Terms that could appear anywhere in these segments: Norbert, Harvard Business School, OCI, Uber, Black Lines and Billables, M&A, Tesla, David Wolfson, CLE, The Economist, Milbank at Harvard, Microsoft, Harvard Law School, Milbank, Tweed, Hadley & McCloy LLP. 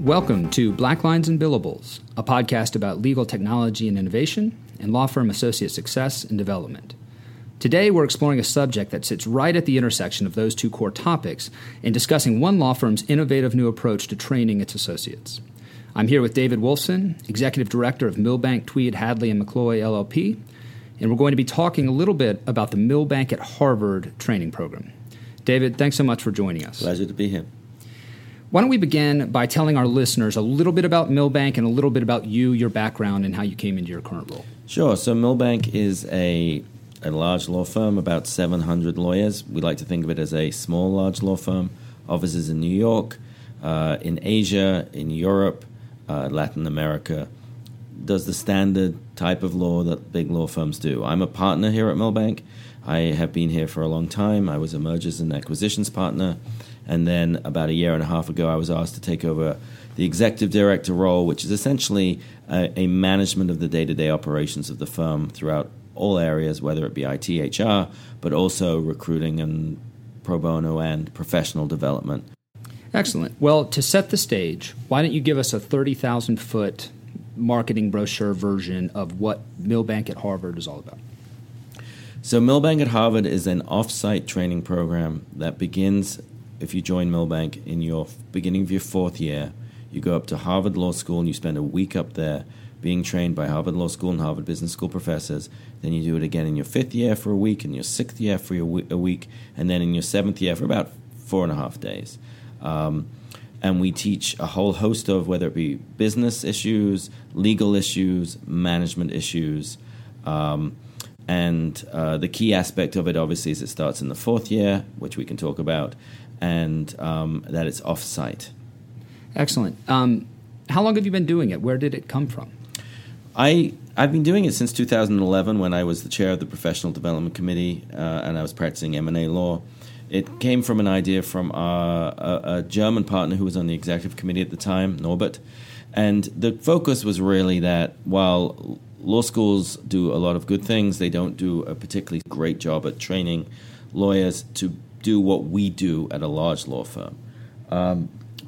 Welcome to Black Lines and Billables, a podcast about legal technology and innovation and law firm associate success and development. Today, we're exploring a subject that sits right at the intersection of those two core topics and discussing one law firm's innovative new approach to training its associates. I'm here with David Wolfson, Executive Director of Milbank, Tweed, Hadley & McCloy LLP, and we're going to be talking a little bit about the Milbank at Harvard training program. David, thanks so much for joining us. Pleasure to be here. Why don't we begin by telling our listeners a little bit about Milbank and a little bit about you, your background, and how you came into your current role. Sure. So Milbank is a large law firm, about 700 lawyers. We like to think of it as a small, large law firm. Offices in New York, in Asia, in Europe, Latin America. Does the standard type of law that big law firms do. I'm a partner here at Milbank. I have been here for a long time. I was a mergers and acquisitions partner. And then about a year and a half ago, I was asked to take over the executive director role, which is essentially a management of the day-to-day operations of the firm throughout all areas, whether it be IT, HR, but also recruiting and pro bono and professional development. Excellent. Well, to set the stage, why don't you give us a 30,000-foot marketing brochure version of what Milbank at Harvard is all about? So Milbank at Harvard is an off-site training program that begins, if you join Milbank, in your beginning of your fourth year. You go up to Harvard Law School and you spend a week up there being trained by Harvard Law School and Harvard Business School professors. Then you do it again in your fifth year for a week, in your sixth year for a week, and then in your seventh year for about 4.5 days. And we teach a whole host of, whether it be business issues, legal issues, management issues. And the key aspect of it, obviously, is it starts in the fourth year, which we can talk about, and that it's off-site. Excellent. How long have you been doing it? Where did it come from? I've been doing it since 2011 when I was the chair of the Professional Development Committee and I was practicing M&A law. It came from an idea from a German partner who was on the executive committee at the time, Norbert. And the focus was really that while law schools do a lot of good things, they don't do a particularly great job at training lawyers to do what we do at a large law firm.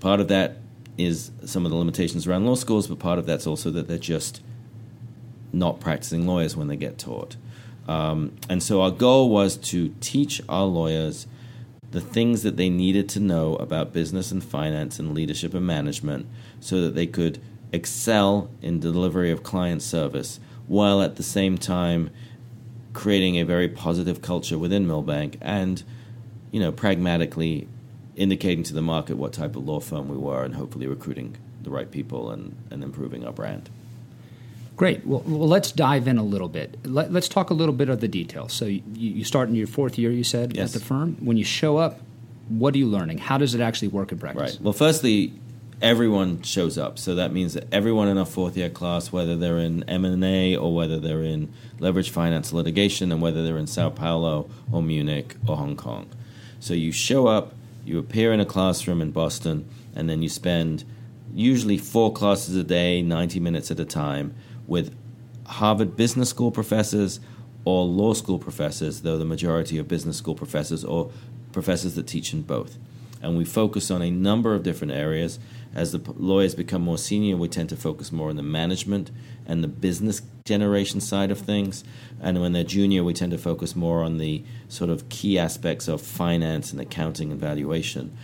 Part of that is some of the limitations around law schools, but part of that's also that they're just not practicing lawyers when they get taught. And so our goal was to teach our lawyers the things that they needed to know about business and finance and leadership and management so that they could excel in delivery of client service while at the same time creating a very positive culture within Milbank and, you know, pragmatically indicating to the market what type of law firm we were and hopefully recruiting the right people and improving our brand. Great. Well, let's dive in a little bit. Let's talk a little bit of the details. So you start in your fourth year, you said, yes, at the firm. When you show up, what are you learning? How does it actually work in practice? Right. Well, firstly, everyone shows up. So that means that everyone in our fourth year class, whether they're in M&A or whether they're in leveraged finance litigation and whether they're in Sao Paulo or Munich or Hong Kong. So you show up, you appear in a classroom in Boston, and then you spend usually 4 classes a day, 90 minutes at a time, with Harvard Business School professors or law school professors, though the majority are business school professors or professors that teach in both. And we focus on a number of different areas. As the lawyers become more senior, we tend to focus more on the management and the business generation side of things. And when they're junior, we tend to focus more on the sort of key aspects of finance and accounting and valuation.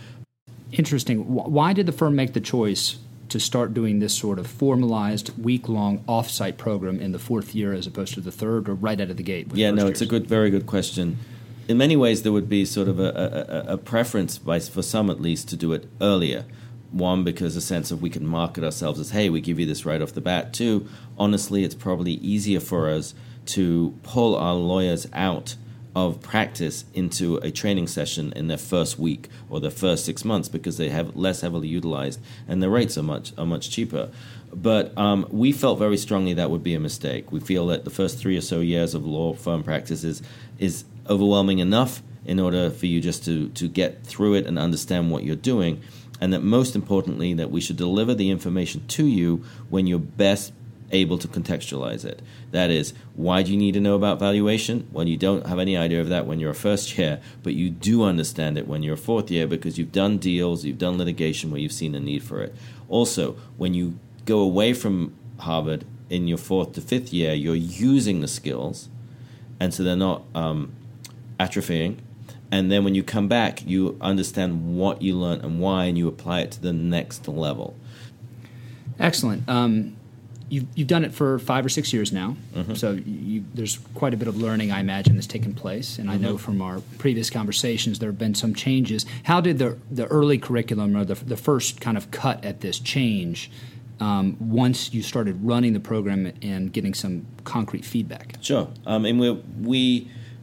Interesting. Why did the firm make the choice to start doing this sort of formalized week-long off-site program in the fourth year as opposed to the third or right out of the gate? Yeah, no, it's a very good question. In many ways, there would be sort of a preference for some at least to do it earlier. One, because a sense of we can market ourselves as, hey, we give you this right off the bat. Two, honestly, it's probably easier for us to pull our lawyers out of practice into a training session in their first week or their first 6 months because they have less heavily utilized and the rates are much cheaper. But we felt very strongly that would be a mistake. We feel that the first 3 or so years of law firm practice is overwhelming enough in order for you just to get through it and understand what you're doing, and that most importantly that we should deliver the information to you when you're best able to contextualize it. That is, why do you need to know about valuation? Well, you don't have any idea of that when you're a first year, but you do understand it when you're a fourth year because you've done deals, you've done litigation where you've seen a need for it. Also, when you go away from Harvard in your fourth to fifth year, you're using the skills, and so they're not atrophying. And then when you come back, you understand what you learned and why, and you apply it to the next level. Excellent. You've done it for 5 or 6 years now, mm-hmm. so there's quite a bit of learning, I imagine, that's taken place. And mm-hmm. I know from our previous conversations there have been some changes. How did the early curriculum or the first kind of cut at this change once you started running the program and getting some concrete feedback? Sure. And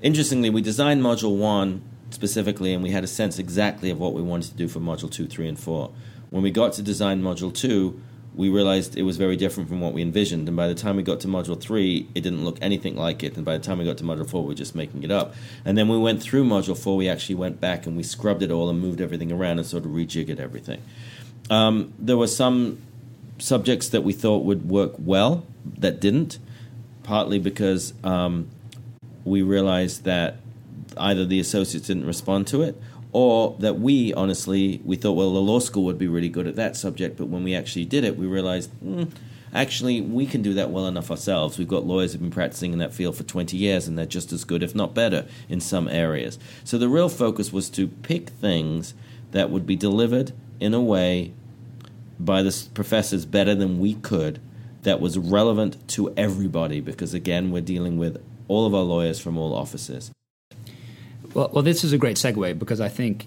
interestingly, we designed Module 1 specifically, and we had a sense exactly of what we wanted to do for Module 2, 3, and 4. When we got to design Module 2, we realized it was very different from what we envisioned. And by the time we got to Module 3, it didn't look anything like it. And by the time we got to Module 4, we were just making it up. And then we went through Module 4. We actually went back and we scrubbed it all and moved everything around and sort of rejiggered everything. There were some subjects that we thought would work well that didn't, partly because we realized that either the associates didn't respond to it, or that we thought, well, the law school would be really good at that subject, but when we actually did it, we realized, actually, we can do that well enough ourselves. We've got lawyers who've been practicing in that field for 20 years, and they're just as good, if not better, in some areas. So the real focus was to pick things that would be delivered in a way by the professors better than we could, that was relevant to everybody, because, again, we're dealing with all of our lawyers from all offices. Well, this is a great segue, because I think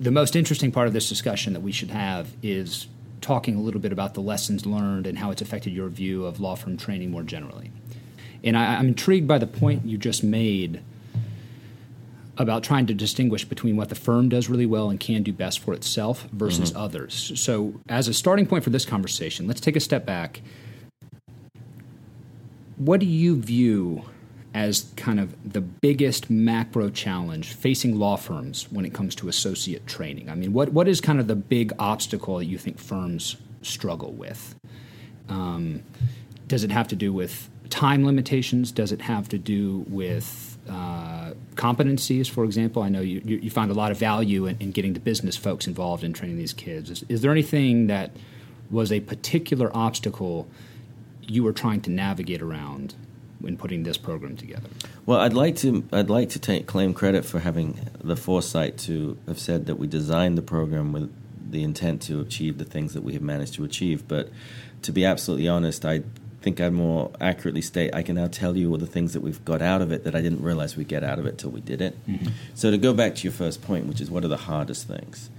the most interesting part of this discussion that we should have is talking a little bit about the lessons learned and how it's affected your view of law firm training more generally. And I'm intrigued by the point you just made about trying to distinguish between what the firm does really well and can do best for itself versus mm-hmm. others. So as a starting point for this conversation, let's take a step back. What do you view as kind of the biggest macro challenge facing law firms when it comes to associate training? I mean, what is kind of the big obstacle that you think firms struggle with? Does it have to do with time limitations? Does it have to do with competencies, for example? I know you find a lot of value in getting the business folks involved in training these kids. Is there anything that was a particular obstacle you were trying to navigate around when putting this program together? Well, I'd like to claim credit for having the foresight to have said that we designed the program with the intent to achieve the things that we have managed to achieve. But to be absolutely honest, I think I'd more accurately state I can now tell you all the things that we've got out of it that I didn't realize we'd get out of it till we did it. Mm-hmm. So to go back to your first point, which is what are the hardest things?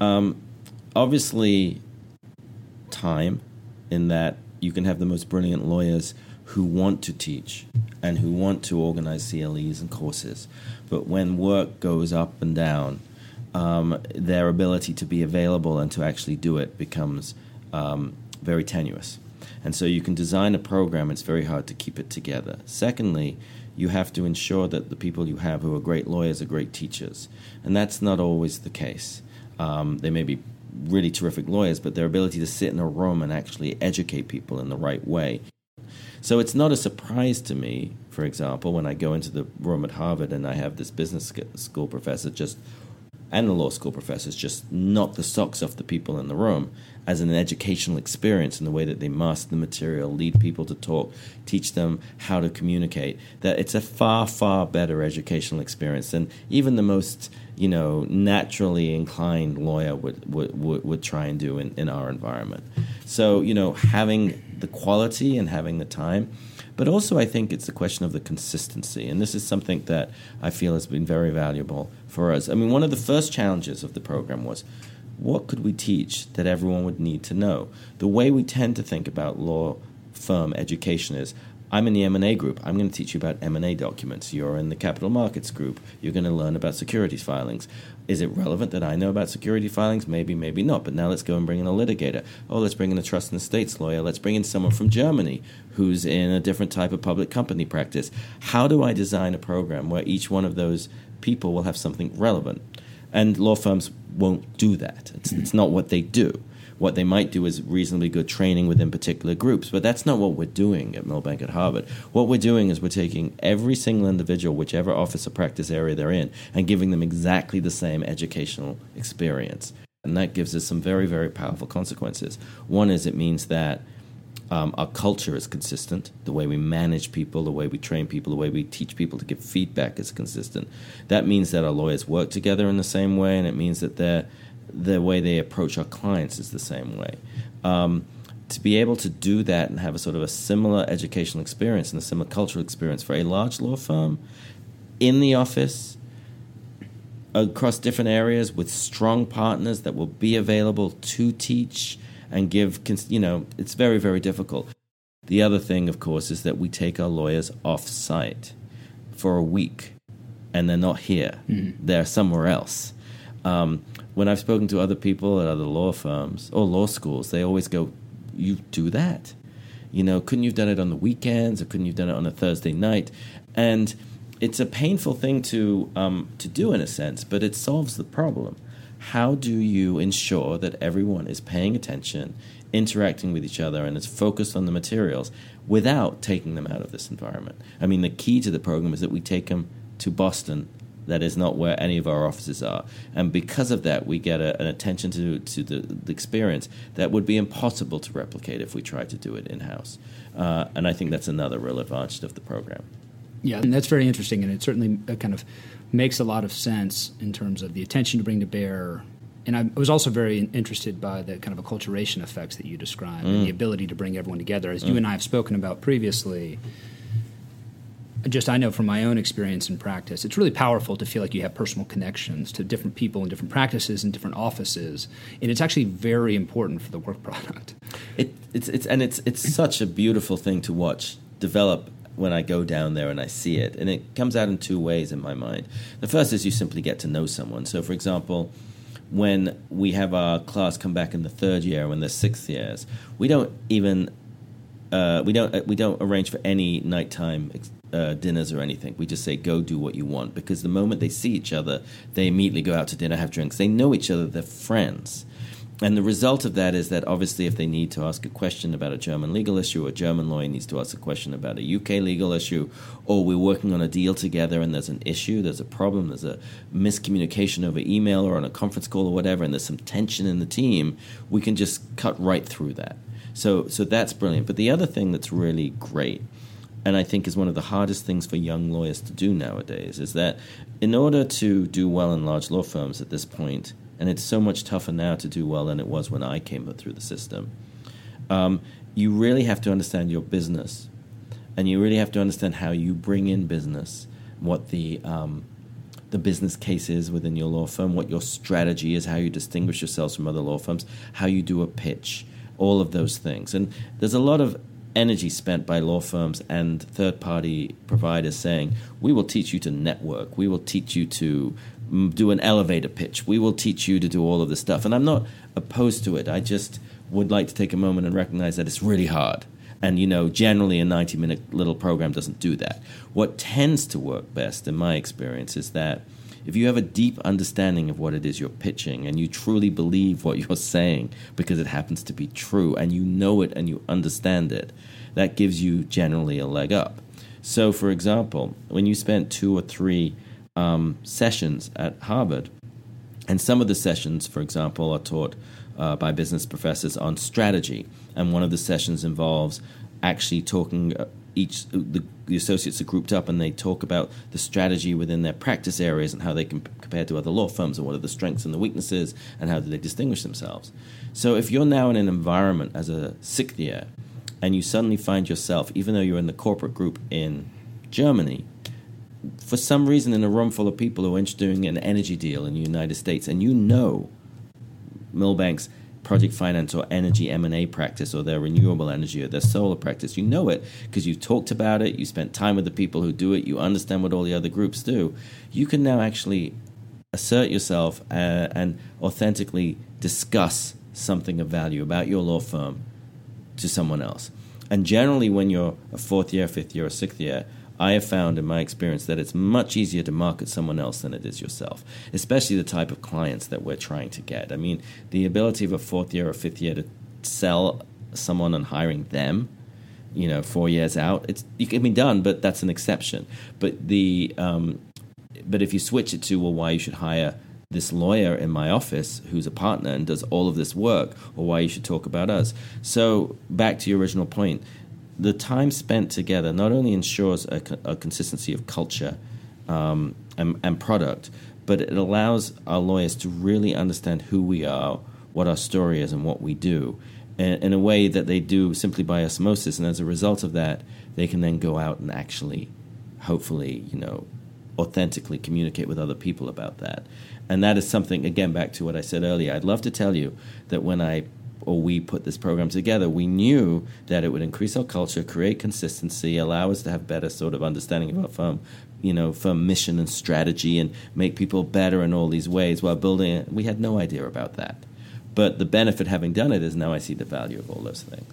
Obviously, time, in that you can have the most brilliant lawyers who want to teach and who want to organize CLEs and courses. But when work goes up and down, their ability to be available and to actually do it becomes very tenuous. And so you can design a program, it's very hard to keep it together. Secondly, you have to ensure that the people you have who are great lawyers are great teachers. And that's not always the case. They may be really terrific lawyers, but their ability to sit in a room and actually educate people in the right way. So it's not a surprise to me, for example, when I go into the room at Harvard and I have this business school professor and the law school professors just knock the socks off the people in the room as an educational experience in the way that they master the material, lead people to talk, teach them how to communicate, that it's a far, far better educational experience than even the most, naturally inclined lawyer would try and do in our environment. So, having the quality and having the time, but also I think it's a question of the consistency. And this is something that I feel has been very valuable for us. I mean, one of the first challenges of the program was, what could we teach that everyone would need to know? The way we tend to think about law firm education is, I'm in the M&A group. I'm going to teach you about M&A documents. You're in the capital markets group. You're going to learn about securities filings. Is it relevant that I know about security filings? Maybe, maybe not. But now let's go and bring in a litigator. Oh, let's bring in a trust and estates lawyer. Let's bring in someone from Germany who's in a different type of public company practice. How do I design a program where each one of those people will have something relevant? And law firms won't do that. It's not what they do. what they might do is reasonably good training within particular groups. But that's not what we're doing at Milbank at Harvard. What we're doing is we're taking every single individual, whichever office or practice area they're in, and giving them exactly the same educational experience. And that gives us some very, very powerful consequences. One is it means that our culture is consistent. The way we manage people, the way we train people, the way we teach people to give feedback is consistent. That means that our lawyers work together in the same way, and it means that the way they approach our clients is the same way. To be able to do that and have a sort of a similar educational experience and a similar cultural experience for a large law firm in the office across different areas with strong partners that will be available to teach and give, it's very, very difficult. The other thing, of course, is that we take our lawyers off-site for a week, and they're not here. They're somewhere else. When I've spoken to other people at other law firms or law schools, they always go, you do that? Couldn't you have done it on the weekends, or couldn't you have done it on a Thursday night? And it's a painful thing to do in a sense, but it solves the problem. How do you ensure that everyone is paying attention, interacting with each other, and is focused on the materials without taking them out of this environment? I mean, the key to the program is that we take them to Boston. That is not where any of our offices are. And because of that, we get an attention to the experience that would be impossible to replicate if we tried to do it in-house. And I think that's another real advantage of the program. Yeah, and that's very interesting, and it certainly kind of makes a lot of sense in terms of the attention to bring to bear. And I was also very interested by the kind of acculturation effects that you described and the ability to bring everyone together. As you and I have spoken about previously, I know from my own experience in practice, it's really powerful to feel like you have personal connections to different people and different practices and different offices, and it's actually very important for the work product. It's such a beautiful thing to watch develop when I go down there and I see it. And it comes out in two ways in my mind. The first is you simply get to know someone. So, for example, when we have our class come back in the third year, when they're sixth years, we don't arrange for any nighttime dinners or anything. We just say, go do what you want. Because the moment they see each other, they immediately go out to dinner, have drinks. They know each other. They're friends. And the result of that is that obviously if they need to ask a question about a German legal issue, a German lawyer needs to ask a question about a UK legal issue, or we're working on a deal together and there's an issue, there's a problem, there's a miscommunication over email or on a conference call or whatever, and there's some tension in the team, we can just cut right through that. So that's brilliant. But the other thing that's really great, and I think is one of the hardest things for young lawyers to do nowadays, is that in order to do well in large law firms at this point, and it's so much tougher now to do well than it was when I came through the system. You really have to understand your business, and you really have to understand how you bring in business, what the business case is within your law firm, what your strategy is, how you distinguish yourselves from other law firms, how you do a pitch, all of those things. And there's a lot of energy spent by law firms and third-party providers saying, we will teach you to network, we will teach you to do an elevator pitch, we will teach you to do all of this stuff. And I'm not opposed to it. I just would like to take a moment and recognize that it's really hard. And, generally a 90-minute little program doesn't do that. What tends to work best, in my experience, is that if you have a deep understanding of what it is you're pitching and you truly believe what you're saying because it happens to be true and you know it and you understand it, that gives you generally a leg up. So, for example, when you spent 2 or 3 sessions at Harvard, and some of the sessions, for example, are taught by business professors on strategy, and one of the sessions involves actually talking the associates are grouped up and they talk about the strategy within their practice areas and how they can compare to other law firms and what are the strengths and the weaknesses and how do they distinguish themselves. So if you're now in an environment as a sixth year and you suddenly find yourself, even though you're in the corporate group in Germany, for some reason in a room full of people who are doing an energy deal in the United States and Milbank's project finance or energy M&A practice or their renewable energy or their solar practice. You know it because you've talked about it, you spent time with the people who do it, you understand what all the other groups do. You can now actually assert yourself and authentically discuss something of value about your law firm to someone else. And generally when you're a 4th year, 5th year, or 6th year, I have found in my experience that it's much easier to market someone else than it is yourself, especially the type of clients that we're trying to get. I mean, the ability of a fourth year or fifth year to sell someone on hiring them, 4 years out, it can be done, but that's an exception. But but if you switch it to, well, why you should hire this lawyer in my office who's a partner and does all of this work, or why you should talk about us. So back to your original point, the time spent together not only ensures a consistency of culture and product, but it allows our lawyers to really understand who we are, what our story is, and what we do in a way that they do simply by osmosis. And as a result of that, they can then go out and actually, hopefully, authentically communicate with other people about that. And that is something, again, back to what I said earlier. I'd love to tell you that when we put this program together, we knew that it would increase our culture, create consistency, allow us to have better sort of understanding of our firm, firm mission and strategy, and make people better in all these ways while building it. We had no idea about that. But the benefit having done it is now I see the value of all those things.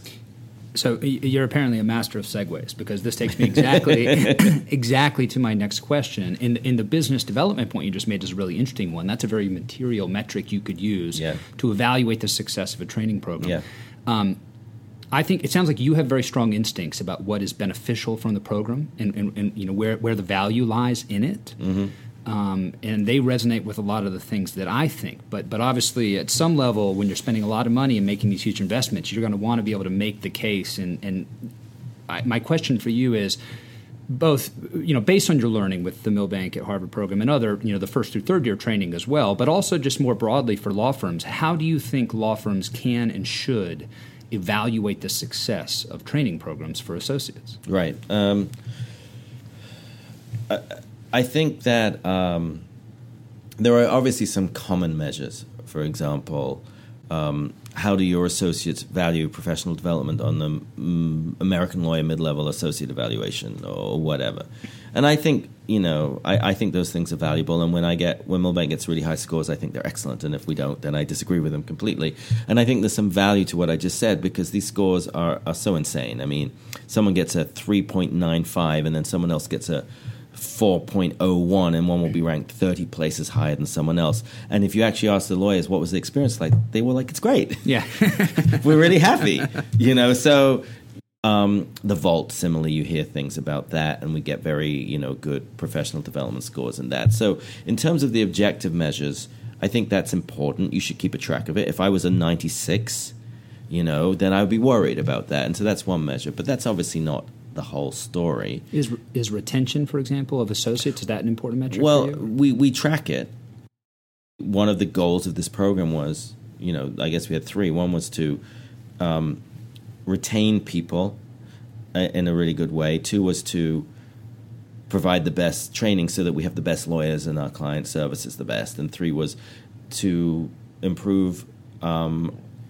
So you're apparently a master of segues, because this takes me exactly to my next question. And the business development point you just made is a really interesting one. That's a very material metric you could use to evaluate the success of a training program. Yeah. I think it sounds like you have very strong instincts about what is beneficial from the program and where the value lies in it. Mm-hmm. And they resonate with a lot of the things that I think. But obviously, at some level, when you're spending a lot of money and making these huge investments, you're going to want to be able to make the case. And my question for you is, both, based on your learning with the Milbank at Harvard program and other, the first through third year training as well, but also just more broadly for law firms, how do you think law firms can and should evaluate the success of training programs for associates? Right. I think that there are obviously some common measures. For example, how do your associates value professional development on the American Lawyer Mid-Level Associate Evaluation or whatever? And I think, I think those things are valuable. And when Milbank gets really high scores, I think they're excellent. And if we don't, then I disagree with them completely. And I think there's some value to what I just said, because these scores are so insane. I mean, someone gets a 3.95 and then someone else gets a 4.01, and one will be ranked 30 places higher than someone else. And if you actually ask the lawyers what was the experience like, they were like, it's great. Yeah. We're really happy. So the vault simile, you hear things about that, and we get very, good professional development scores in that. So in terms of the objective measures, I think that's important. You should keep a track of it. If I was a 96, then I would be worried about that. And so that's one measure, but that's obviously not the whole story. Is retention, for example, of associates, is that an important metric? Well, we track it. One of the goals of this program was, I guess we had three. One was to retain people in a really good way. Two was to provide the best training so that we have the best lawyers and our client service is the best. And three was to improve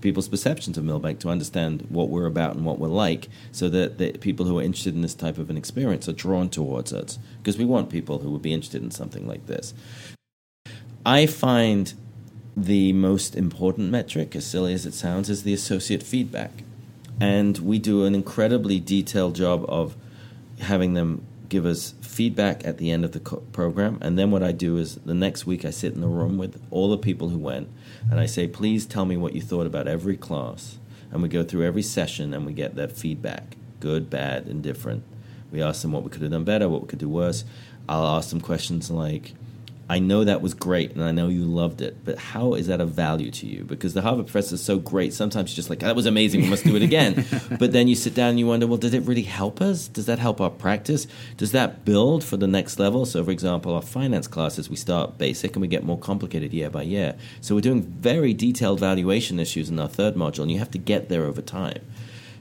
people's perceptions of Milbank, to understand what we're about and what we're like, so that the people who are interested in this type of an experience are drawn towards us, because we want people who would be interested in something like this. I find the most important metric, as silly as it sounds, is the associate feedback. And we do an incredibly detailed job of having them give us feedback at the end of the program. And then what I do is the next week I sit in the room with all the people who went, and I say, please tell me what you thought about every class. And we go through every session and we get that feedback, good, bad, indifferent. We ask them what we could have done better, what we could do worse. I'll ask them questions like, I know that was great and I know you loved it, but how is that of value to you? Because the Harvard professor is so great, sometimes you're just like, that was amazing, we must do it again. But then you sit down and you wonder, well, did it really help us? Does that help our practice? Does that build for the next level? So, for example, our finance classes, we start basic and we get more complicated year by year. So we're doing very detailed valuation issues in our third module, and you have to get there over time.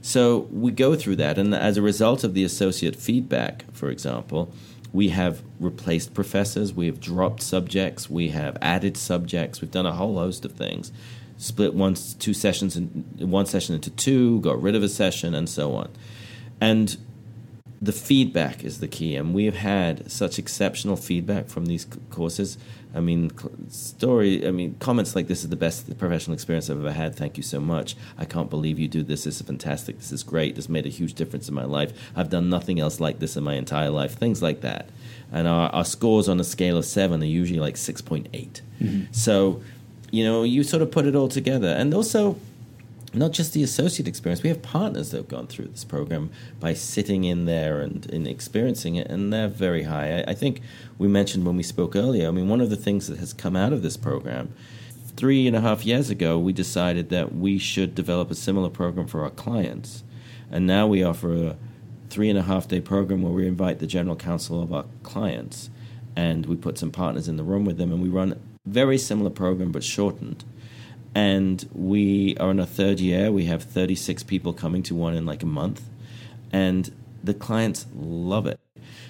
So we go through that, and as a result of the associate feedback, for example, we have replaced professors, we have dropped subjects, we have added subjects, we've done a whole host of things, split one session into two, got rid of a session, and so on. And The feedback is the key, and we have had such exceptional feedback from these courses. I mean, comments like, "This is the best professional experience I've ever had. Thank you so much. I can't believe you do this. This is fantastic. This is great. This made a huge difference in my life. I've done nothing else like this in my entire life." Things like that. And our scores on a scale of 7 are usually like 6.8. Mm-hmm. So, you know, you sort of put it all together. And also, not just the associate experience. We have partners that have gone through this program by sitting in there and experiencing it, and they're very high. I think we mentioned when we spoke earlier, I mean, one of the things that has come out of this program, 3.5 years ago, we decided that we should develop a similar program for our clients. And now we offer a 3.5-day program where we invite the general counsel of our clients, and we put some partners in the room with them, and we run a very similar program but shortened. And we are in our third year. We have 36 people coming to one in like a month. And the clients love it.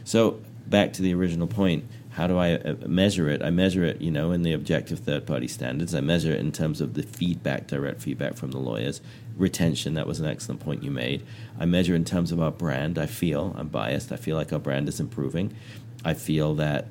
So back to the original point, how do I measure it? I measure it, you know, in the objective third-party standards. I measure it in terms of the feedback, direct feedback from the lawyers. Retention, that was an excellent point you made. I measure in terms of our brand. I'm biased. I feel like our brand is improving. I feel that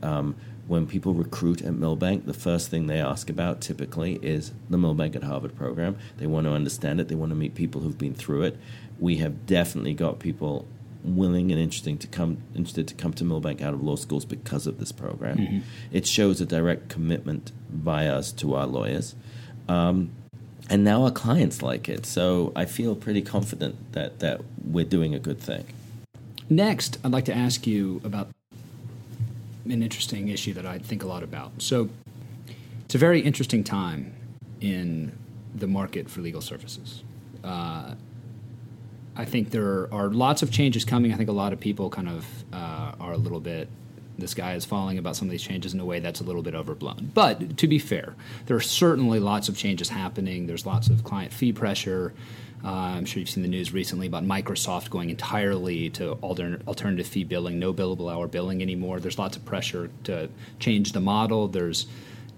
when people recruit at Milbank, the first thing they ask about typically is the Milbank at Harvard program. They want to understand it. They want to meet people who've been through it. We have definitely got people willing and interested to come to Milbank out of law schools because of this program. Mm-hmm. It shows a direct commitment by us to our lawyers. And now our clients like it. So I feel pretty confident that we're doing a good thing. Next, I'd like to ask you about an interesting issue that I think a lot about. So it's a very interesting time in the market for legal services. I think there are lots of changes coming. I think a lot of people kind of are a little bit, the sky is falling about some of these changes in a way that's a little bit overblown. But to be fair, there are certainly lots of changes happening. There's lots of client fee pressure. I'm sure you've seen the news recently about Microsoft going entirely to alternative fee billing, no billable hour billing anymore. There's lots of pressure to change the model. There's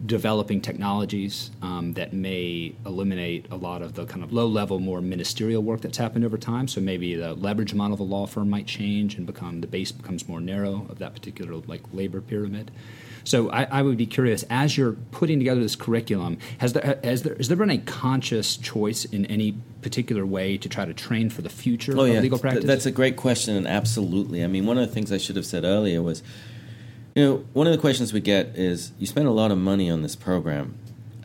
developing technologies that may eliminate a lot of the kind of low-level, more ministerial work that's happened over time. So maybe the leverage model of a law firm might change and the base becomes more narrow of that particular labor pyramid. So I would be curious, as you're putting together this curriculum, has there been a conscious choice in any particular way to try to train for the future of legal practice? That's a great question, and absolutely. I mean, one of the things I should have said earlier was, you know, one of the questions we get is, you spend a lot of money on this program.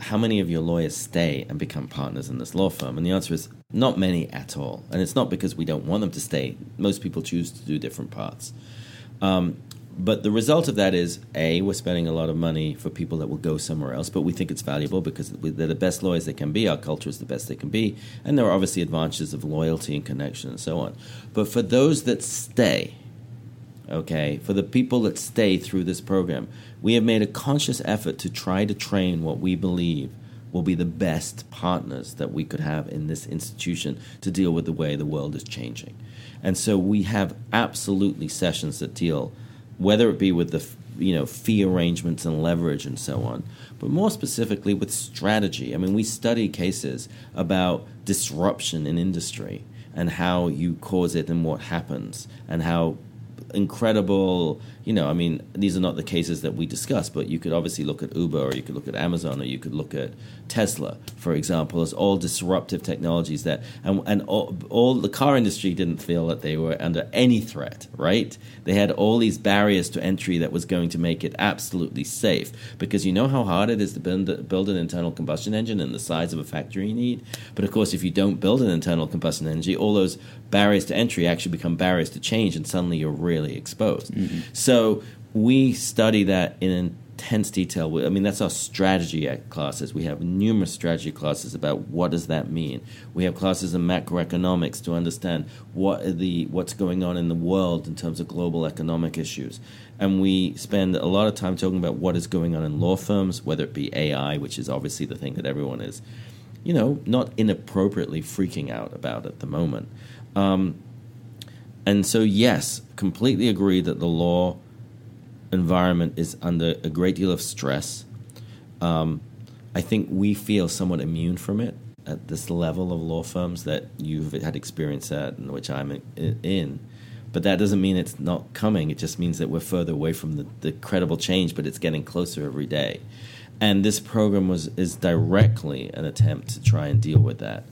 How many of your lawyers stay and become partners in this law firm? And the answer is not many at all. And it's not because we don't want them to stay. Most people choose to do different paths. But the result of that is, A, we're spending a lot of money for people that will go somewhere else, but we think it's valuable because they're the best lawyers they can be. Our culture is the best they can be. And there are obviously advantages of loyalty and connection and so on. But for those that stay, okay, for the people that stay through this program, we have made a conscious effort to try to train what we believe will be the best partners that we could have in this institution to deal with the way the world is changing. And so we have absolutely sessions that deal, whether it be with the fee arrangements and leverage and so on, but more specifically with strategy. I mean, we study cases about disruption in industry and how you cause it and what happens and how incredible, I mean, these are not the cases that we discuss, but you could obviously look at Uber or you could look at Amazon or you could look at Tesla, for example, as all disruptive technologies that, and all the car industry didn't feel that they were under any threat, right? They had all these barriers to entry that was going to make it absolutely safe because you know how hard it is to build an internal combustion engine and the size of a factory you need. But of course, if you don't build an internal combustion engine, all those barriers to entry actually become barriers to change and suddenly you're really exposed. Mm-hmm. So we study that in intense detail. I mean, that's our strategy classes. We have numerous strategy classes about what does that mean. We have classes in macroeconomics to understand what's going on in the world in terms of global economic issues. And we spend a lot of time talking about what is going on in law firms, whether it be AI, which is obviously the thing that everyone is, not inappropriately freaking out about at the moment. And so, yes, completely agree that the law environment is under a great deal of stress. I think we feel somewhat immune from it at this level of law firms that you've had experience at and which I'm in. But that doesn't mean it's not coming. It just means that we're further away from the credible change, but it's getting closer every day. And this program is directly an attempt to try and deal with that,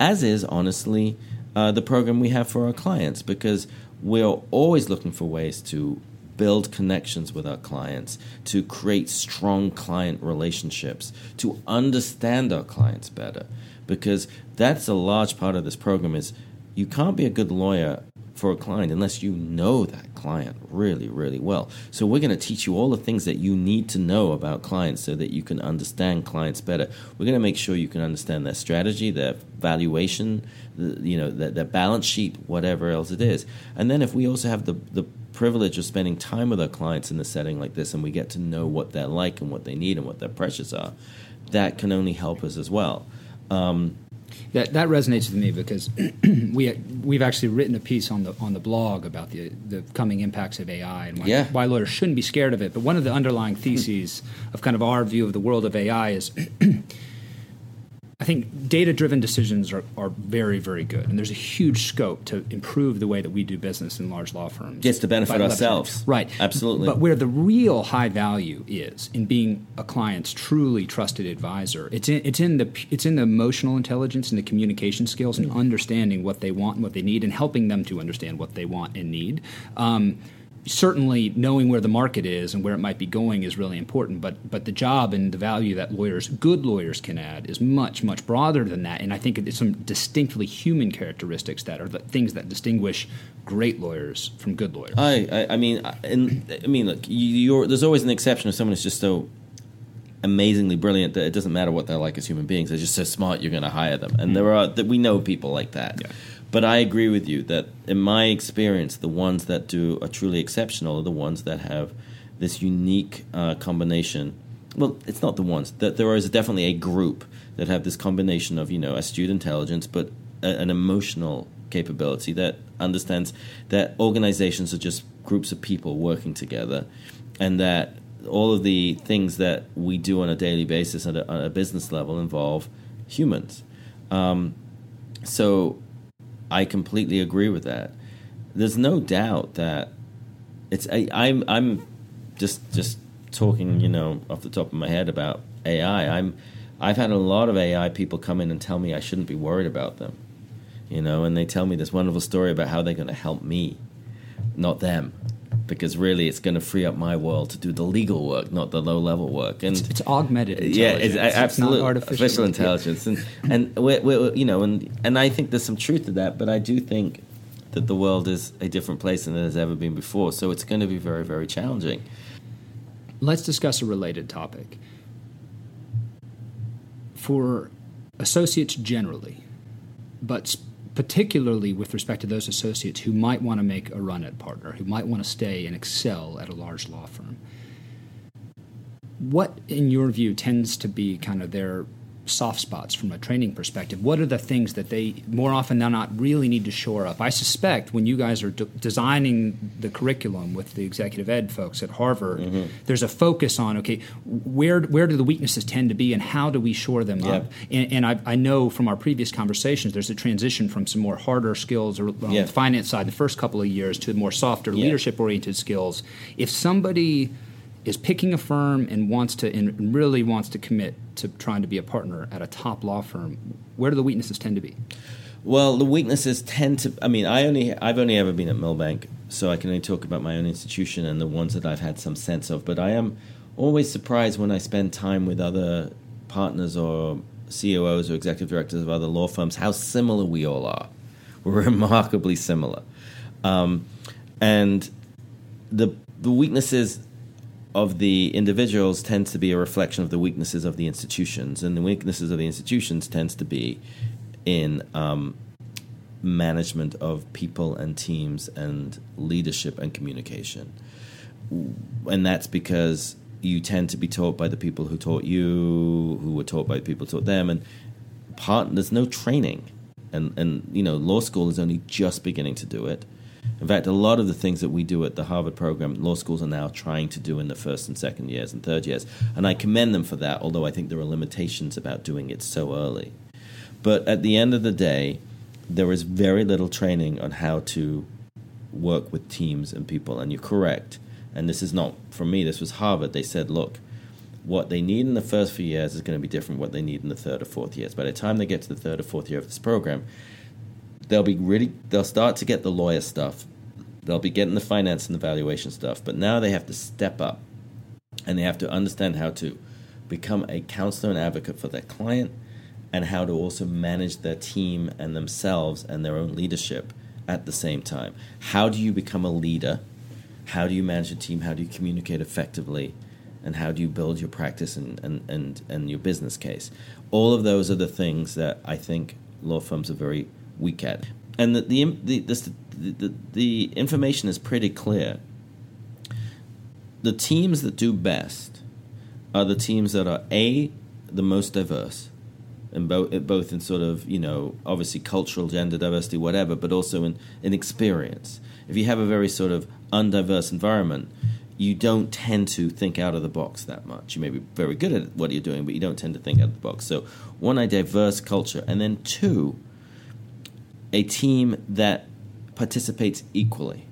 as is, honestly, the program we have for our clients, because we're always looking for ways to build connections with our clients, to create strong client relationships, to understand our clients better, because that's a large part of this program is you can't be a good lawyer for a client unless you know that client really, really well. So we're going to teach you all the things that you need to know about clients so that you can understand clients better. We're going to make sure you can understand their strategy, their valuation, their balance sheet, whatever else it is. And then if we also have the privilege of spending time with our clients in a setting like this and we get to know what they're like and what they need and what their pressures are, that can only help us as well. That resonates with me because we've actually written a piece on the blog about the coming impacts of AI and why lawyers shouldn't be scared of it. But one of the underlying theses of kind of our view of the world of AI is I think data-driven decisions are very, very good. And there's a huge scope to improve the way that we do business in large law firms. Yes, to benefit ourselves. Right. Absolutely. But where the real high value is in being a client's truly trusted advisor, it's in the emotional intelligence and the communication skills and understanding what they want and what they need and helping them to understand what they want and need. Certainly knowing where the market is and where it might be going is really important, but the job and the value that good lawyers can add is much, much broader than that. And I think it's some distinctly human characteristics that are the things that distinguish great lawyers from good lawyers. I mean, look, there's always an exception if someone is just so amazingly brilliant that it doesn't matter what they're like as human beings. They're just so smart you're going to hire them. And we know people like that. Yeah. But I agree with you that in my experience, the ones that are truly exceptional are the ones that have this unique combination. Well, it's not the ones. That there is definitely a group that have this combination of, astute intelligence, but an emotional capability that understands that organizations are just groups of people working together, and that all of the things that we do on a daily basis at a business level involve humans. So I completely agree with that. There's no doubt that it's. I'm just talking, off the top of my head about AI. I've had a lot of AI people come in and tell me I shouldn't be worried about them, and they tell me this wonderful story about how they're going to help me, not them, because really it's going to free up my world to do the legal work, not the low-level work. And it's augmented intelligence. Yeah, it's absolutely artificial intelligence. And and I think there's some truth to that, but I do think that the world is a different place than it has ever been before, so it's going to be very, very challenging. Let's discuss a related topic. For associates generally, but particularly with respect to those associates who might want to make a run at partner, who might want to stay and excel at a large law firm. What, in your view, tends to be kind of their soft spots from a training perspective? What are the things that they, more often than not, really need to shore up? I suspect when you guys are designing the curriculum with the executive ed folks at Harvard, there's a focus on, okay, where do the weaknesses tend to be and how do we shore them up? And I know from our previous conversations, there's a transition from some more harder skills on the finance side the first couple of years to more softer leadership-oriented skills. If somebody is picking a firm and really wants to commit to trying to be a partner at a top law firm, where do the weaknesses tend to be? Well, the weaknesses tend to, I've only ever been at Milbank, so I can only talk about my own institution and the ones that I've had some sense of. But I am always surprised when I spend time with other partners or COOs or executive directors of other law firms how similar we all are. We're remarkably similar. And the weaknesses of the individuals tends to be a reflection of the weaknesses of the institutions, and the weaknesses of the institutions tends to be in management of people and teams and leadership and communication. And that's because you tend to be taught by the people who taught you, who were taught by the people who taught them, and there's no training. And law school is only just beginning to do it. In fact, a lot of the things that we do at the Harvard program, law schools are now trying to do in the first and second years and third years. And I commend them for that, although I think there are limitations about doing it so early. But at the end of the day, there is very little training on how to work with teams and people. And you're correct. And this is not from me. This was Harvard. They said, look, what they need in the first few years is going to be different from what they need in the third or fourth years. By the time they get to the third or fourth year of this program, they'll start to get the lawyer stuff. They'll be getting the finance and the valuation stuff. But now they have to step up, and they have to understand how to become a counselor and advocate for their client, and how to also manage their team and themselves and their own leadership at the same time. How do you become a leader? How do you manage a team? How do you communicate effectively? And how do you build your practice and your business case? All of those are the things that I think law firms are very weak at. And the information is pretty clear. The teams that do best are the teams that are, A, the most diverse, and both in sort of, you know, obviously cultural, gender diversity, whatever, but also in experience. If you have a very sort of undiverse environment, you don't tend to think out of the box that much. You may be very good at what you're doing, but you don't tend to think out of the box. So, one, a diverse culture. And then two, a team that participates equally,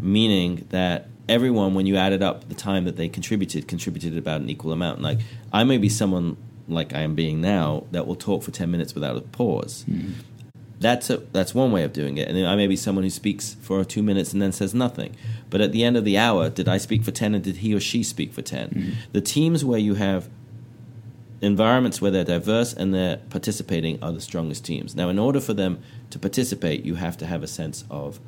meaning that everyone, when you added up the time that they contributed about an equal amount. Like, I may be someone like I am being now that will talk for 10 minutes without a pause. Mm-hmm. That's one way of doing it. And I may be someone who speaks for 2 minutes and then says nothing. But at the end of the hour, did I speak for 10 and did he or she speak for 10? Mm-hmm. The teams where you have environments where they're diverse and they're participating are the strongest teams. Now, in order for them to participate, you have to have a sense of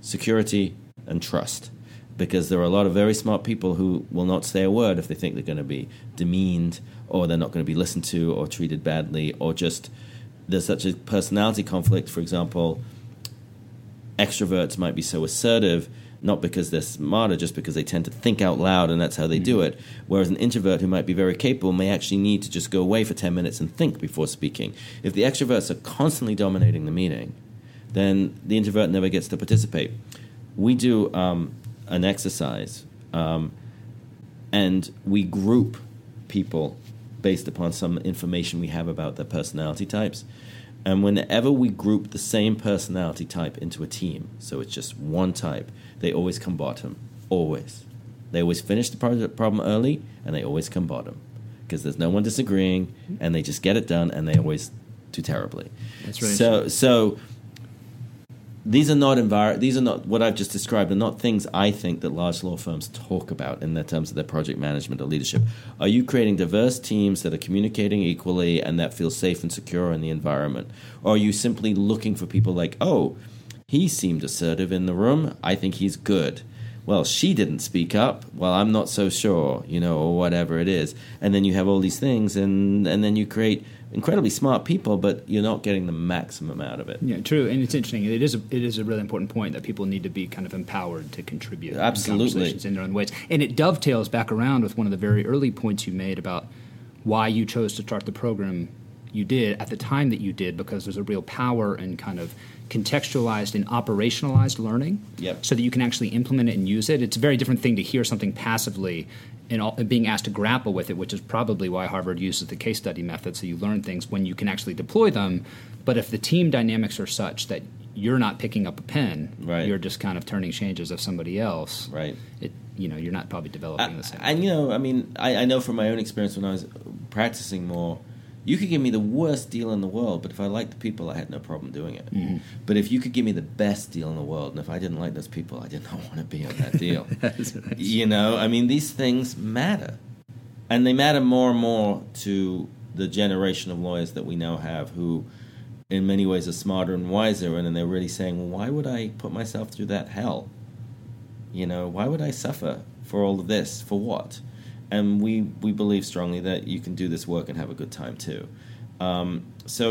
security and trust, because there are a lot of very smart people who will not say a word if they think they're going to be demeaned, or they're not going to be listened to or treated badly, or just... there's such a personality conflict. For example, extroverts might be so assertive, not because they're smarter, just because they tend to think out loud and that's how they mm-hmm. do it. Whereas an introvert who might be very capable may actually need to just go away for 10 minutes and think before speaking. If the extroverts are constantly dominating the meeting, then the introvert never gets to participate. We do an exercise and we group people based upon some information we have about their personality types. And whenever we group the same personality type into a team, so it's just one type, they always come bottom, always. They always finish the problem early, and they always come bottom, because there's no one disagreeing, and they just get it done, and they always do terribly. That's right. So these are not what I've just described are not things I think that large law firms talk about in their terms of their project management or leadership. Are you creating diverse teams that are communicating equally and that feel safe and secure in the environment? Or are you simply looking for people like, oh, he seemed assertive in the room, I think he's good. Well, she didn't speak up, well, I'm not so sure, you know, or whatever it is. And then you have all these things, and then you create incredibly smart people, but you're not getting the maximum out of it. Yeah, true, and it's interesting. It is a really important point that people need to be kind of empowered to contribute. Absolutely. In conversations in their own ways. And it dovetails back around with one of the very early points you made about why you chose to start the program you did at the time that you did, because there's a real power in kind of contextualized and operationalized learning, yep. so that you can actually implement it and use it. It's a very different thing to hear something passively and being asked to grapple with it, which is probably why Harvard uses the case study method, so you learn things when you can actually deploy them. But if the team dynamics are such that you're not picking up a pen, right. you're just kind of turning changes of somebody else, right. You're not probably developing the same. And, you know, I mean, I know from my own experience when I was practicing more, you could give me the worst deal in the world, but if I liked the people, I had no problem doing it. Mm-hmm. But if you could give me the best deal in the world, and if I didn't like those people, I did not want to be on that deal. You know, I mean, these things matter. And they matter more and more to the generation of lawyers that we now have, who in many ways are smarter and wiser, and they're really saying, well, why would I put myself through that hell? You know, why would I suffer for all of this? For what? And we believe strongly that you can do this work and have a good time too. So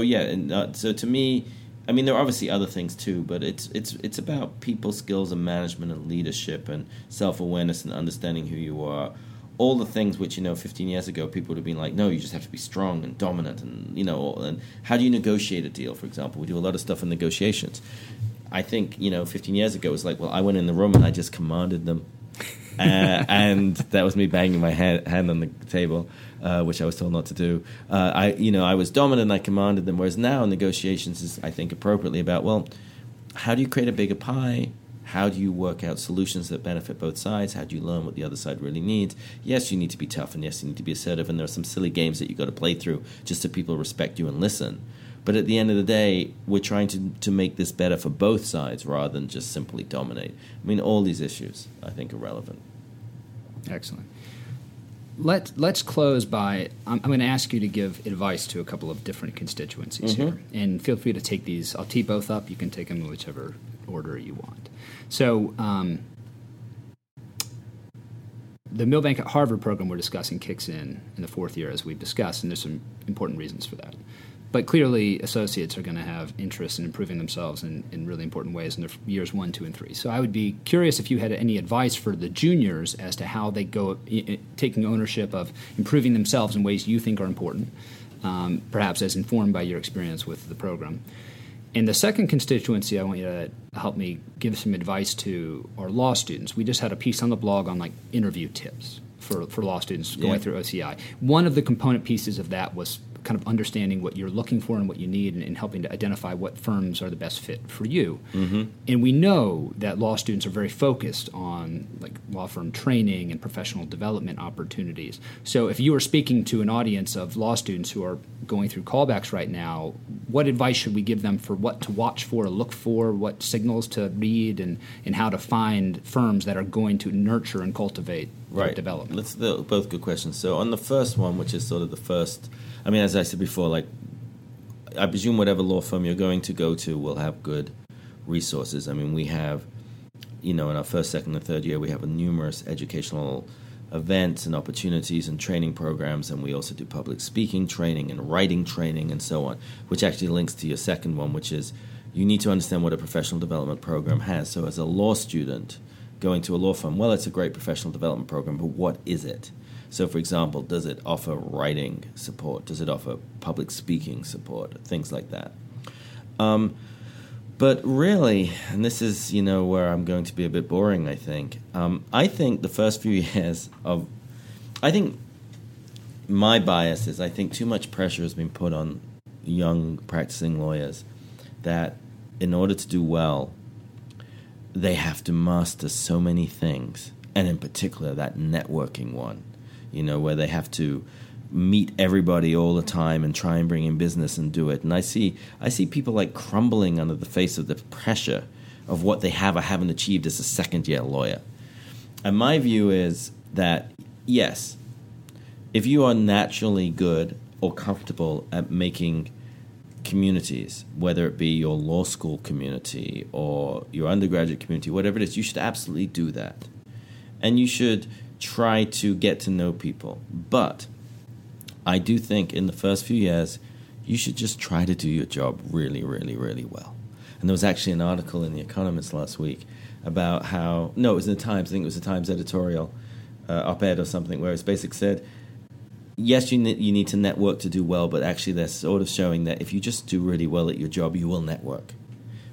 to me, I mean, there are obviously other things too, but it's about people skills and management and leadership and self-awareness and understanding who you are. All the things which, you know, 15 years ago people would have been like, no, you just have to be strong and dominant and, you know, and how do you negotiate a deal, for example? We do a lot of stuff in negotiations. I think, you know, 15 years ago it was like, well, I went in the room and I just commanded them. And that was me banging my hand on the table, which I was told not to do. I was dominant and I commanded them, whereas now negotiations is, I think, appropriately about, well, how do you create a bigger pie? How do you work out solutions that benefit both sides? How do you learn what the other side really needs? Yes, you need to be tough, and yes, you need to be assertive, and there are some silly games that you've got to play through just so people respect you and listen. But at the end of the day, we're trying to make this better for both sides rather than just simply dominate. I mean, all these issues, I think, are relevant. Excellent. Let's close by, I'm going to ask you to give advice to a couple of different constituencies here. And feel free to take these. I'll tee both up. You can take them in whichever order you want. So the Milbank at Harvard program we're discussing kicks in the fourth year, as we've discussed, and there's some important reasons for that. But clearly, associates are going to have interest in improving themselves in really important ways in their years 1, 2, and 3. So I would be curious if you had any advice for the juniors as to how they go taking ownership of improving themselves in ways you think are important, perhaps as informed by your experience with the program. And the second constituency I want you to help me give some advice to are law students. We just had a piece on the blog on, like, interview tips for law students going through OCI. One of the component pieces of that was kind of understanding what you're looking for and what you need and helping to identify what firms are the best fit for you. And we know that law students are very focused on, like, law firm training and professional development opportunities. So if you were speaking to an audience of law students who are going through callbacks right now, what advice should we give them for what to watch for, look for, what signals to read, and how to find firms that are going to nurture and cultivate development? They're both good questions. So on the first one, which is sort of the first, I mean, as I said before, like, I presume whatever law firm you're going to go to will have good resources. I mean, we have, you know, in our first, second, and third year, we have numerous educational events and opportunities and training programs, and we also do public speaking training and writing training and so on, which actually links to your second one, which is you need to understand what a professional development program has. So as a law student going to a law firm, well, it's a great professional development program, but what is it? So, for example, does it offer writing support? Does it offer public speaking support? Things like that. But really, and this is, you know, where I'm going to be a bit boring, I think. I think the first few years of, I think my bias is I think too much pressure has been put on young practicing lawyers that in order to do well, they have to master so many things, and in particular that networking one, you know, where they have to meet everybody all the time and try and bring in business and do it. And I see people like crumbling under the face of the pressure of what they have or haven't achieved as a second-year lawyer. And my view is that, yes, if you are naturally good or comfortable at making communities, whether it be your law school community or your undergraduate community, whatever it is, you should absolutely do that. And you should try to get to know people. But I do think in the first few years, you should just try to do your job really, really, really well. And there was actually an article in The Economist last week about how, no, it was in the Times, I think it was the Times editorial op-ed or something, where it's basically said, yes, you need to network to do well, but actually they're sort of showing that if you just do really well at your job, you will network.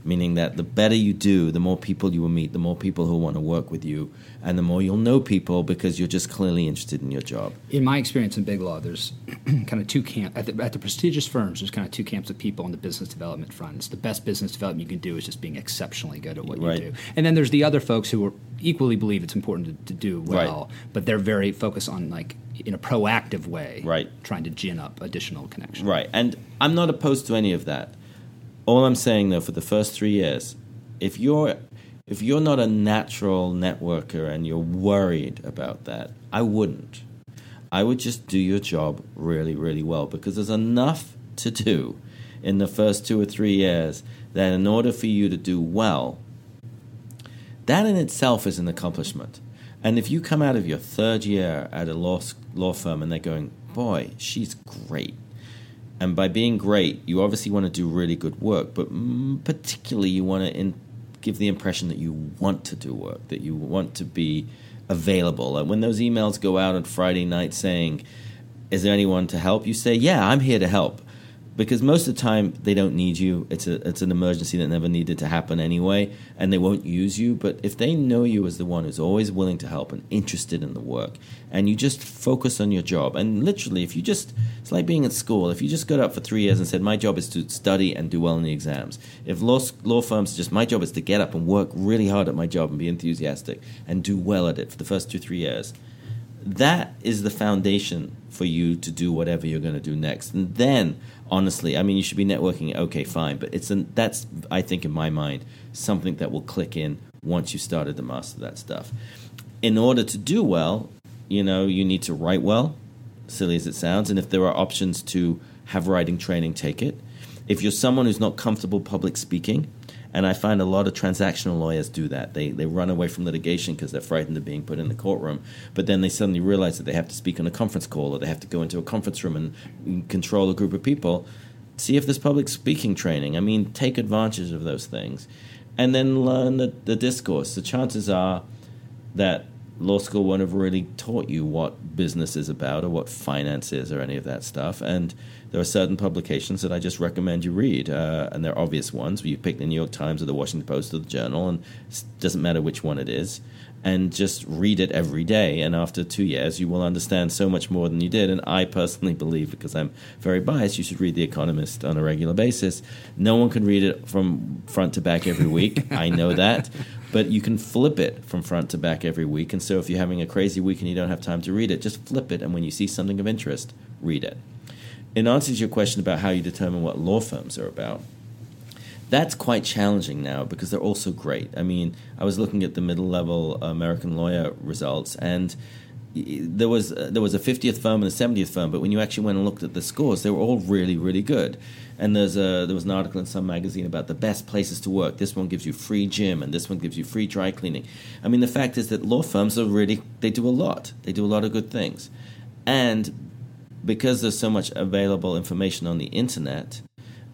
Meaning that the better you do, the more people you will meet, the more people who want to work with you, and the more you'll know people because you're just clearly interested in your job. In my experience in big law, there's kind of two camps. At the prestigious firms, there's kind of two camps of people on the business development front. It's the best business development you can do is just being exceptionally good at what you do. And then there's the other folks who equally believe it's important to do well, but they're very focused on, like, in a proactive way, trying to gin up additional connections. Right, and I'm not opposed to any of that. All I'm saying, though, for the first 3 years, if you're not a natural networker and you're worried about that, I wouldn't. I would just do your job really, really well, because there's enough to do in the first 2 or 3 years that in order for you to do well, that in itself is an accomplishment. And if you come out of your third year at a law firm and they're going, boy, she's great. And by being great, you obviously want to do really good work, but particularly you want to give the impression that you want to do work, that you want to be available. And when those emails go out on Friday night saying, is there anyone to help? You say, yeah, I'm here to help. because most of the time they don't need you. It's an emergency that never needed to happen anyway, and they won't use you. But if they know you as the one who's always willing to help and interested in the work, and you just focus on your job, and literally if you just, it's like being at school. If you just got up for 3 years and said, my job is to study and do well in the exams. If law firms just, my job is to get up and work really hard at my job and be enthusiastic and do well at it for the first 2-3 years. That is the foundation for you to do whatever you're going to do next. And then, honestly, I mean, you should be networking, okay, fine. But that's, I think, in my mind, something that will click in once you started to master that stuff. In order to do well, you need to write well, silly as it sounds. And if there are options to have writing training, take it. If you're someone who's not comfortable public speaking, and I find a lot of transactional lawyers do that. They run away from litigation because they're frightened of being put in the courtroom. But then they suddenly realize that they have to speak on a conference call or they have to go into a conference room and control a group of people. See if there's public speaking training. I mean, take advantage of those things. And then learn the discourse. The chances are that law school won't have really taught you what business is about or what finance is or any of that stuff. And there are certain publications that I just recommend you read, and they're obvious ones. You pick the New York Times or the Washington Post or the Journal, and it doesn't matter which one it is, and just read it every day. And after 2 years, you will understand so much more than you did. And I personally believe, because I'm very biased, you should read The Economist on a regular basis. No one can read it from front to back every week. I know that. But you can flip it from front to back every week. And so if you're having a crazy week and you don't have time to read it, just flip it. And when you see something of interest, read it. In answer to your question about how you determine what law firms are about, that's quite challenging now because they're all so great. I mean, I was looking at the middle-level American lawyer results, and there was a 50th firm and a 70th firm, but when you actually went and looked at the scores, they were all really, really good. And there was an article in some magazine about the best places to work. This one gives you free gym, and this one gives you free dry cleaning. I mean, the fact is that law firms are really, they do a lot. They do a lot of good things. And because there's so much available information on the internet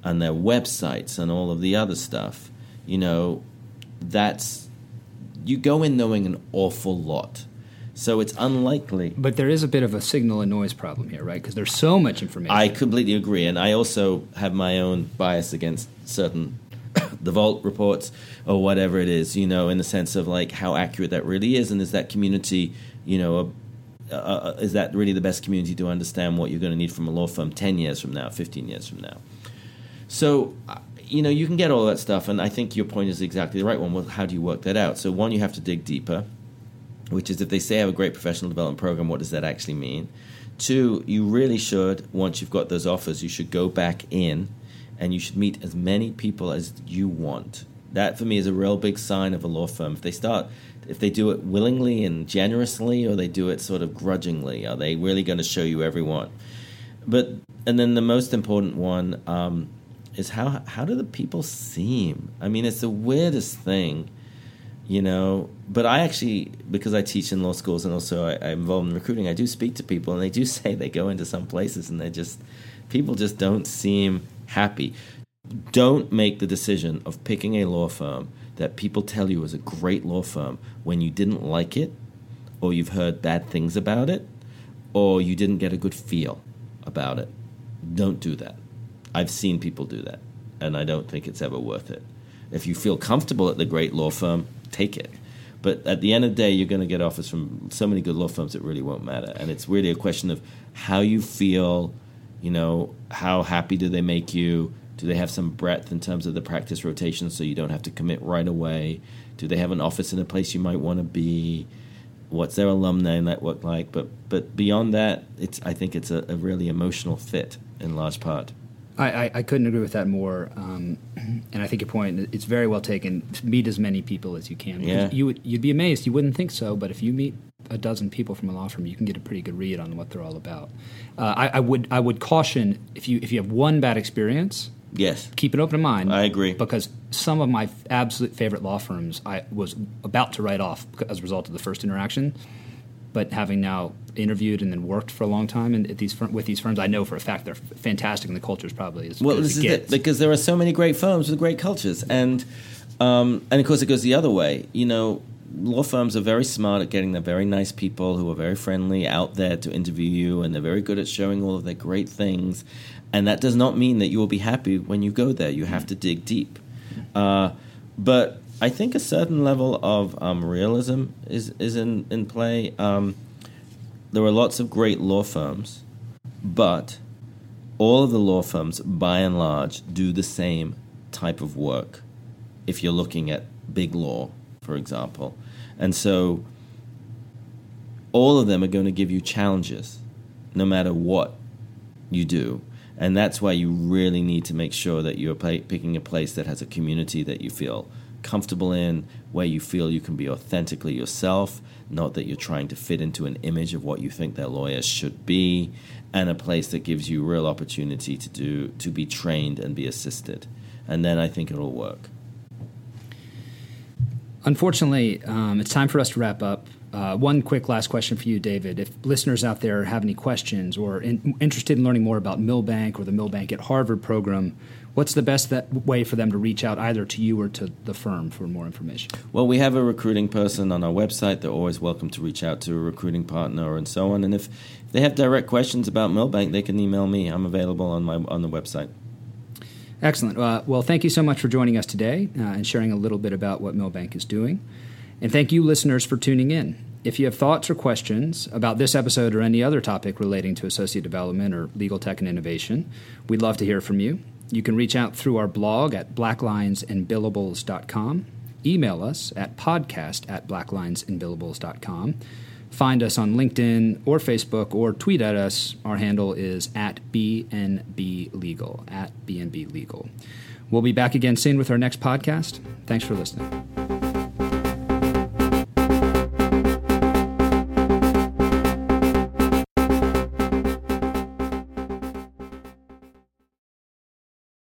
and their websites and all of the other stuff, that's, you go in knowing an awful lot. So it's unlikely. But there is a bit of a signal and noise problem here, right? Because there's so much information. I completely agree. And I also have my own bias against certain the Vault reports or whatever it is, in the sense of like how accurate that really is. And is that community, is that really the best community to understand what you're going to need from a law firm 10 years from now, 15 years from now? So, you can get all that stuff. And I think your point is exactly the right one. Well, how do you work that out? So one, you have to dig deeper, which is if they say I have a great professional development program, what does that actually mean? Two, you really should, once you've got those offers, you should go back in and you should meet as many people as you want. That, for me, is a real big sign of a law firm. If they do it willingly and generously, or they do it sort of grudgingly, are they really going to show you everyone? And then the most important one is how do the people seem? I mean, it's the weirdest thing, But I actually, because I teach in law schools and also I'm involved in recruiting, I do speak to people, and they do say they go into some places and people just don't seem happy. Don't make the decision of picking a law firm that people tell you is a great law firm when you didn't like it, or you've heard bad things about it, or you didn't get a good feel about it. Don't do that. I've seen people do that, and I don't think it's ever worth it. If you feel comfortable at the great law firm, take it. But at the end of the day, you're going to get offers from so many good law firms it really won't matter. And it's really a question of how you feel, how happy do they make you? Do they have some breadth in terms of the practice rotation so you don't have to commit right away? Do they have an office in a place you might want to be? What's their alumni network like? But beyond that, I think it's a really emotional fit in large part. I couldn't agree with that more. And I think your point, it's very well taken. Meet as many people as you can. Yeah. You'd be amazed. You wouldn't think so, but if you meet a dozen people from a law firm, you can get a pretty good read on what they're all about. I would caution, if you have one bad experience, yes, keep an open mind. I agree. Because some of my absolute favorite law firms I was about to write off as a result of the first interaction, but having now interviewed and then workked for a long time with these firms, I know for a fact they're fantastic, and the culture is probably as good as it gets. Because there are so many great firms with great cultures, and of course it goes the other way. law firms are very smart at getting the very nice people who are very friendly out there to interview you, and they're very good at showing all of their great things. And that does not mean that you will be happy when you go there. You have to dig deep. But I think a certain level of realism is in play. There are lots of great law firms, but all of the law firms, by and large, do the same type of work if you're looking at big law, for example. And so all of them are going to give you challenges no matter what you do. And that's why you really need to make sure that you're picking a place that has a community that you feel comfortable in, where you feel you can be authentically yourself, not that you're trying to fit into an image of what you think their lawyers should be, and a place that gives you real opportunity to be trained and be assisted. And then I think it'll work. Unfortunately, it's time for us to wrap up. One quick last question for you, David. If listeners out there have any questions or interested in learning more about Milbank or the Milbank at Harvard program, what's the best way for them to reach out either to you or to the firm for more information? Well, we have a recruiting person on our website. They're always welcome to reach out to a recruiting partner and so on. And if they have direct questions about Milbank, they can email me. I'm available on the website. Excellent. Well, thank you so much for joining us today and sharing a little bit about what Milbank is doing. And thank you, listeners, for tuning in. If you have thoughts or questions about this episode or any other topic relating to associate development or legal tech and innovation, we'd love to hear from you. You can reach out through our blog at blacklinesandbillables.com, email us at podcast@blacklinesandbillables.com, find us on LinkedIn or Facebook, or tweet at us. Our handle is @BNBLegal, @BNBLegal. We'll be back again soon with our next podcast. Thanks for listening.